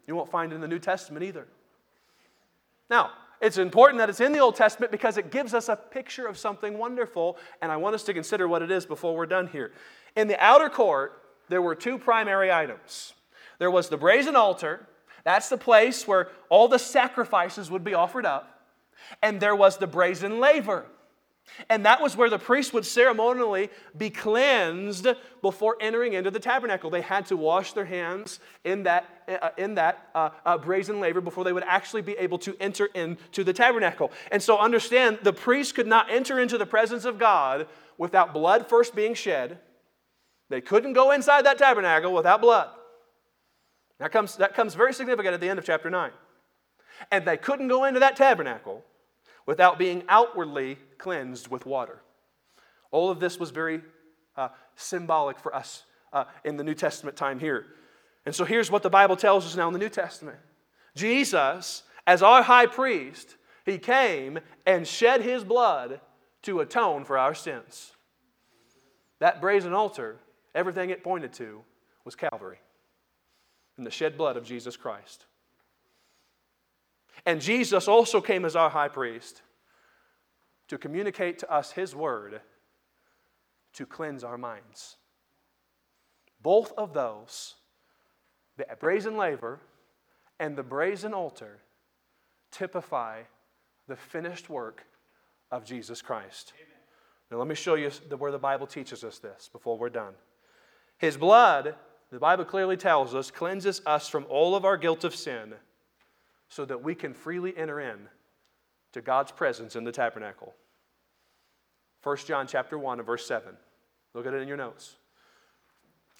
You won't find it in the New Testament either. Now, it's important that it's in the Old Testament because it gives us a picture of something wonderful, and I want us to consider what it is before we're done here. In the outer court, there were two primary items. There was the brazen altar. That's the place where all the sacrifices would be offered up. And there was the brazen laver. And that was where the priests would ceremonially be cleansed before entering into the tabernacle. They had to wash their hands in that, uh, in that uh, uh, brazen laver before they would actually be able to enter into the tabernacle. And so understand, the priests could not enter into the presence of God without blood first being shed. They couldn't go inside that tabernacle without blood. That comes, that comes very significant at the end of chapter nine. And they couldn't go into that tabernacle without being outwardly cleansed with water. All of this was very uh, symbolic for us uh, in the New Testament time here. And so here's what the Bible tells us now in the New Testament. Jesus, as our high priest, he came and shed his blood to atone for our sins. That brazen altar, everything it pointed to was Calvary and the shed blood of Jesus Christ. And Jesus also came as our high priest to communicate to us his word to cleanse our minds. Both of those, the brazen laver and the brazen altar, typify the finished work of Jesus Christ. Amen. Now let me show you where the Bible teaches us this before we're done. His blood, the Bible clearly tells us, cleanses us from all of our guilt of sin so that we can freely enter in to God's presence in the tabernacle. First John chapter one and verse seven. Look at it in your notes.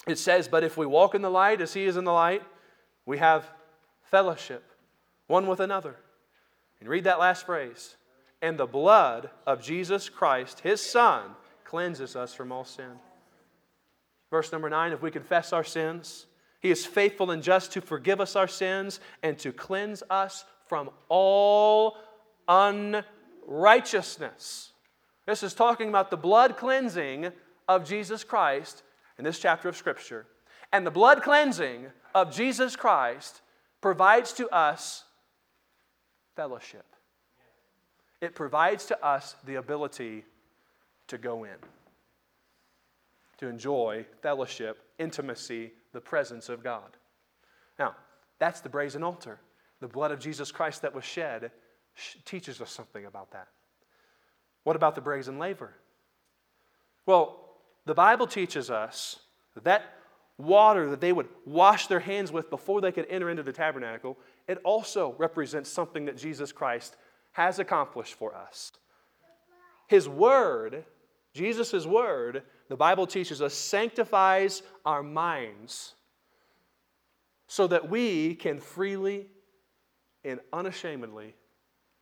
It says, "But if we walk in the light as he is in the light, we have fellowship one with another." And read that last phrase. "And the blood of Jesus Christ, his Son, cleanses us from all sin." Verse number nine, "If we confess our sins, he is faithful and just to forgive us our sins and to cleanse us from all unrighteousness. This is talking about the blood cleansing of Jesus Christ in this chapter of Scripture. And the blood cleansing of Jesus Christ provides to us fellowship. It provides to us the ability to go in, to enjoy fellowship, intimacy, the presence of God. Now, that's the brazen altar. The blood of Jesus Christ that was shed teaches us something about that. What about the brazen laver? Well, the Bible teaches us that water that they would wash their hands with before they could enter into the tabernacle, it also represents something that Jesus Christ has accomplished for us. His word, Jesus' word, the Bible teaches us, sanctifies our minds so that we can freely and unashamedly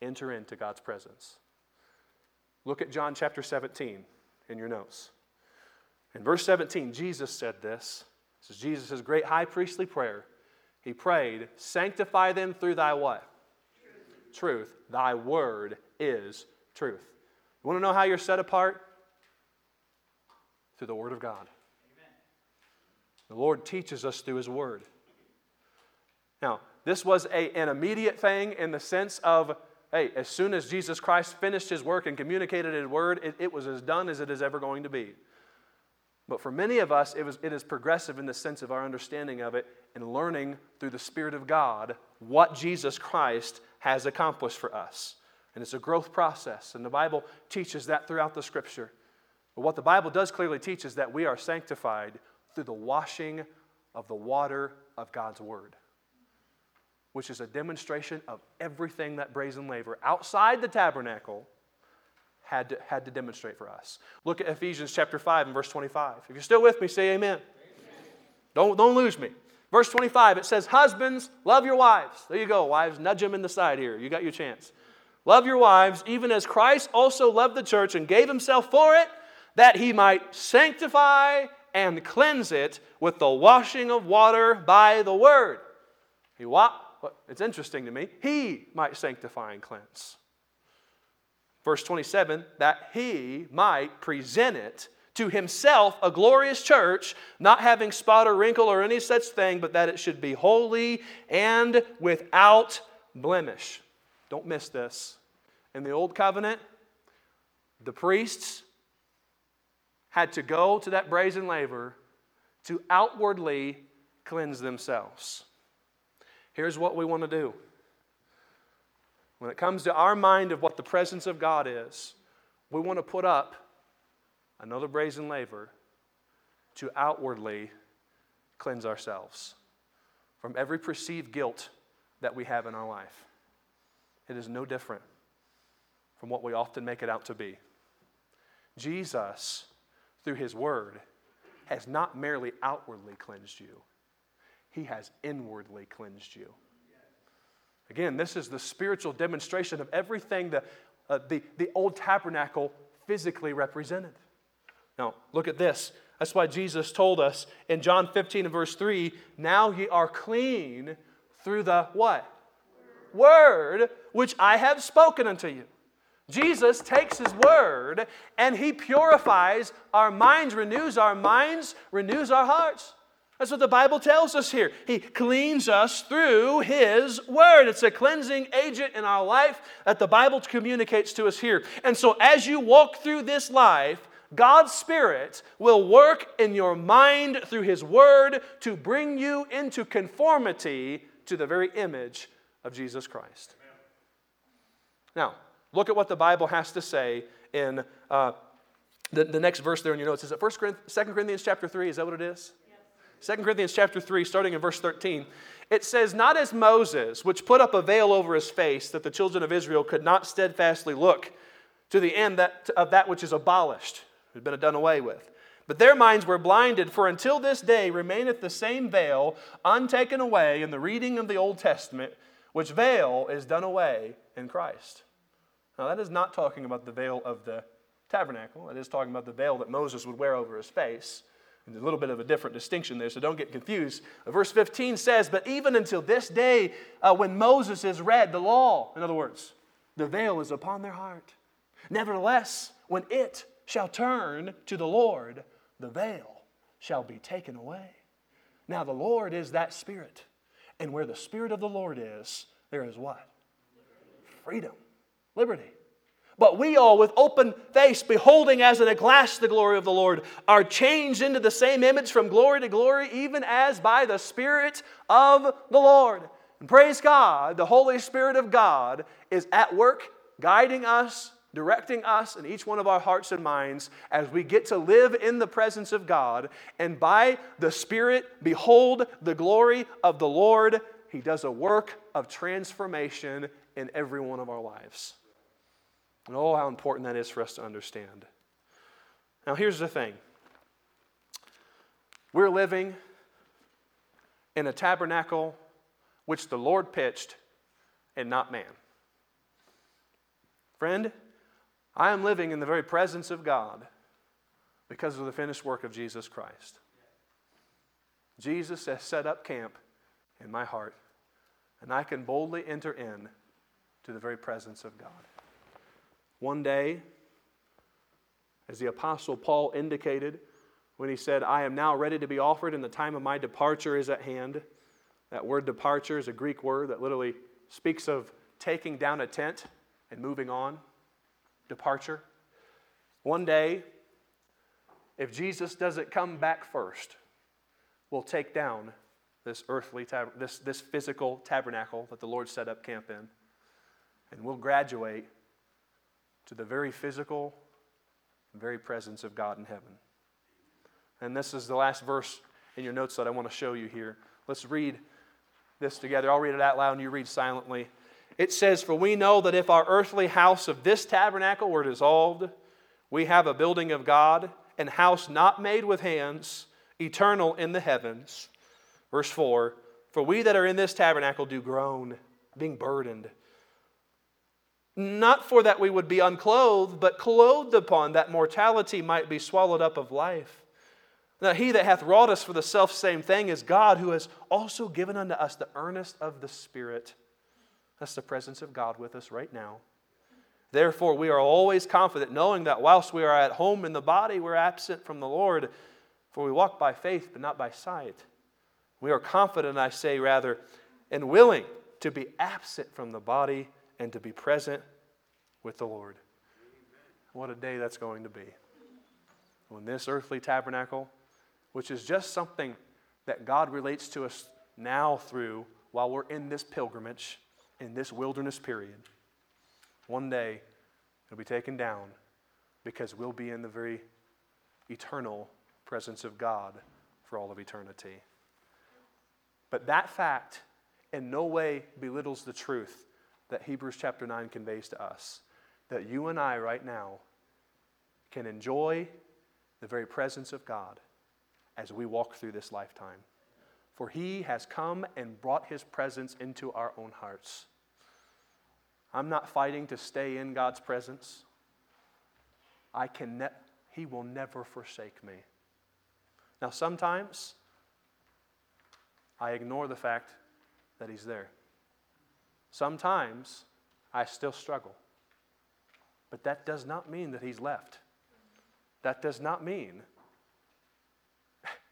enter into God's presence. Look at John chapter seventeen in your notes. In verse seventeen, Jesus said this. This is Jesus' great high priestly prayer. He prayed, sanctify them through thy what? Truth. Truth. Thy word is truth. You want to know how you're set apart? Through the word of God. Amen. The Lord teaches us through his word. Now, this was a, an immediate thing in the sense of, hey, as soon as Jesus Christ finished his work and communicated his word, it, it was as done as it is ever going to be. But for many of us, it was, it is progressive in the sense of our understanding of it and learning through the Spirit of God what Jesus Christ has accomplished for us. And it's a growth process, and the Bible teaches that throughout the Scripture. But what the Bible does clearly teach is that we are sanctified through the washing of the water of God's Word, which is a demonstration of everything that brazen laver outside the tabernacle Had to, had to demonstrate for us. Look at Ephesians chapter five and verse twenty-five. If you're still with me, say amen. Amen. Don't, don't lose me. Verse twenty-five, it says, husbands, love your wives. There you go, wives, nudge them in the side here. You got your chance. Love your wives, even as Christ also loved the church and gave himself for it, that he might sanctify and cleanse it with the washing of water by the word. He wa- It's interesting to me. He might sanctify and cleanse. Verse twenty-seven, that he might present it to himself a glorious church, not having spot or wrinkle or any such thing, but that it should be holy and without blemish. Don't miss this. In the Old Covenant, the priests had to go to that brazen laver to outwardly cleanse themselves. Here's what we want to do. When it comes to our mind of what the presence of God is, we want to put up another brazen laver to outwardly cleanse ourselves from every perceived guilt that we have in our life. It is no different from what we often make it out to be. Jesus, through his word, has not merely outwardly cleansed you. He has inwardly cleansed you. Again, this is the spiritual demonstration of everything the, uh, the, the old tabernacle physically represented. Now, look at this. That's why Jesus told us in John fifteen and verse three, now ye are clean through the what? Word. Word which I have spoken unto you. Jesus takes his word and he purifies our minds, renews our minds, renews our hearts. That's what the Bible tells us here. He cleans us through his word. It's a cleansing agent in our life that the Bible communicates to us here. And so as you walk through this life, God's Spirit will work in your mind through his word to bring you into conformity to the very image of Jesus Christ. Now, look at what the Bible has to say in uh, the, the next verse there in your notes. Is it First Corinthians, Second Corinthians chapter three? Is that what it is? Second Corinthians chapter three, starting in verse thirteen, it says, not as Moses, which put up a veil over his face, that the children of Israel could not steadfastly look to the end that, of that which is abolished, had been done away with. But their minds were blinded, for until this day remaineth the same veil, untaken away in the reading of the Old Testament, which veil is done away in Christ. Now that is not talking about the veil of the tabernacle. It is talking about the veil that Moses would wear over his face. And there's a little bit of a different distinction there, so don't get confused. Verse fifteen says, but even until this day uh, when Moses is read, the law, in other words, the veil is upon their heart. Nevertheless, when it shall turn to the Lord, the veil shall be taken away. Now the Lord is that Spirit. And where the Spirit of the Lord is, there is what? Freedom. Liberty. But we all, with open face, beholding as in a glass the glory of the Lord, are changed into the same image from glory to glory, even as by the Spirit of the Lord. And praise God, the Holy Spirit of God is at work, guiding us, directing us in each one of our hearts and minds as we get to live in the presence of God. And by the Spirit, behold the glory of the Lord. He does a work of transformation in every one of our lives. And oh, how important that is for us to understand. Now, here's the thing. We're living in a tabernacle which the Lord pitched and not man. Friend, I am living in the very presence of God because of the finished work of Jesus Christ. Jesus has set up camp in my heart, and I can boldly enter in to the very presence of God. One day, as the Apostle Paul indicated when he said, I am now ready to be offered and the time of my departure is at hand. That word departure is a Greek word that literally speaks of taking down a tent and moving on. Departure. One day, if Jesus doesn't come back first, we'll take down this earthly, tab- this, this physical tabernacle that the Lord set up camp in, and we'll graduate to the very physical, very presence of God in heaven. And this is the last verse in your notes that I want to show you here. Let's read this together. I'll read it out loud and you read silently. It says, for we know that if our earthly house of this tabernacle were dissolved, we have a building of God, an house not made with hands, eternal in the heavens. Verse four, for we that are in this tabernacle do groan, being burdened, not for that we would be unclothed, but clothed upon, that mortality might be swallowed up of life. Now he that hath wrought us for the selfsame thing is God, who has also given unto us the earnest of the Spirit. That's the presence of God with us right now. Therefore we are always confident, knowing that whilst we are at home in the body, we're absent from the Lord. For we walk by faith, but not by sight. We are confident, I say rather, and willing to be absent from the body and to be present with the Lord. What a day that's going to be. When this earthly tabernacle, which is just something that God relates to us now through while we're in this pilgrimage, in this wilderness period, one day it'll be taken down because we'll be in the very eternal presence of God for all of eternity. But that fact in no way belittles the truth that Hebrews chapter nine conveys to us, that you and I right now can enjoy the very presence of God as we walk through this lifetime. For He has come and brought His presence into our own hearts. I'm not fighting to stay in God's presence. I can ne- He will never forsake me. Now sometimes I ignore the fact that He's there. Sometimes I still struggle. But that does not mean that He's left. That does not mean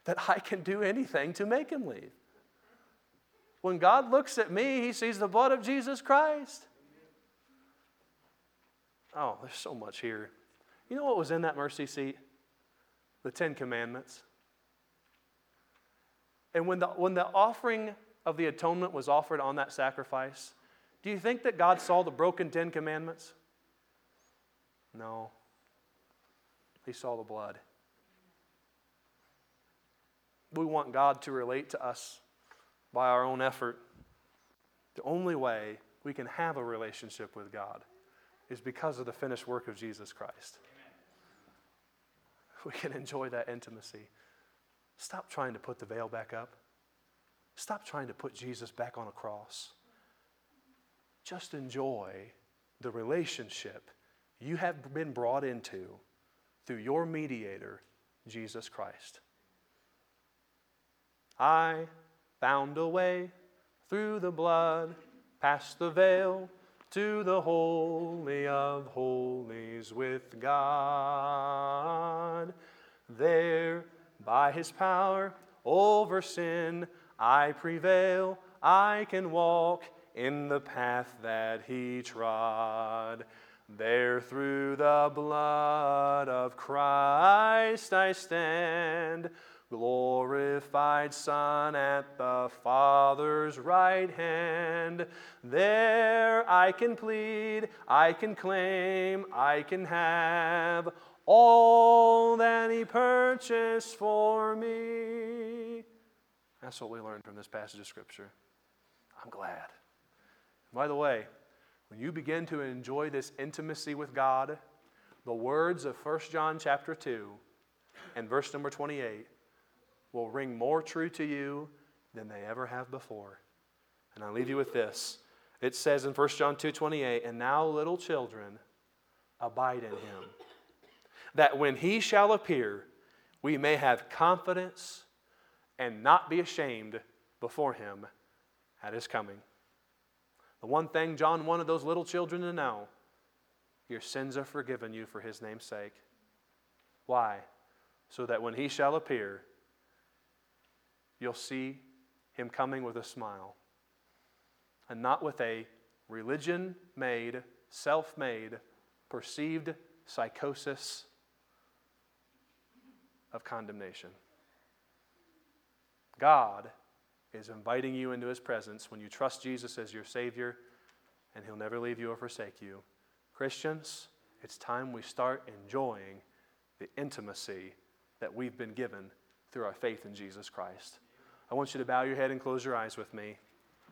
that I can do anything to make Him leave. When God looks at me, He sees the blood of Jesus Christ. Oh, there's so much here. You know what was in that mercy seat? The Ten Commandments. And when the, when the offering of the atonement was offered on that sacrifice, do you think that God saw the broken Ten Commandments? No. He saw the blood. We want God to relate to us by our own effort. The only way we can have a relationship with God is because of the finished work of Jesus Christ. We can enjoy that intimacy. Stop trying to put the veil back up. Stop trying to put Jesus back on a cross. Just enjoy the relationship you have been brought into through your mediator, Jesus Christ. I found a way through the blood, past the veil, to the Holy of Holies with God. There, by his power over sin, I prevail, I can walk in the path that he trod. There, through the blood of Christ I stand, glorified Son at the Father's right hand. There I can plead, I can claim, I can have all that he purchased for me. That's what we learned from this passage of Scripture. I'm glad. By the way, when you begin to enjoy this intimacy with God, the words of First John chapter two and verse number twenty-eight will ring more true to you than they ever have before. And I leave you with this. It says in First John two twenty-eight, and now, little children, abide in him, that when he shall appear, we may have confidence and not be ashamed before him at his coming. The one thing John wanted those little children to know, your sins are forgiven you for his name's sake. Why? So that when he shall appear, you'll see him coming with a smile and not with a religion-made, self-made, perceived psychosis of condemnation. God is inviting you into his presence when you trust Jesus as your Savior, and he'll never leave you or forsake you. Christians, it's time we start enjoying the intimacy that we've been given through our faith in Jesus Christ. I want you to bow your head and close your eyes with me.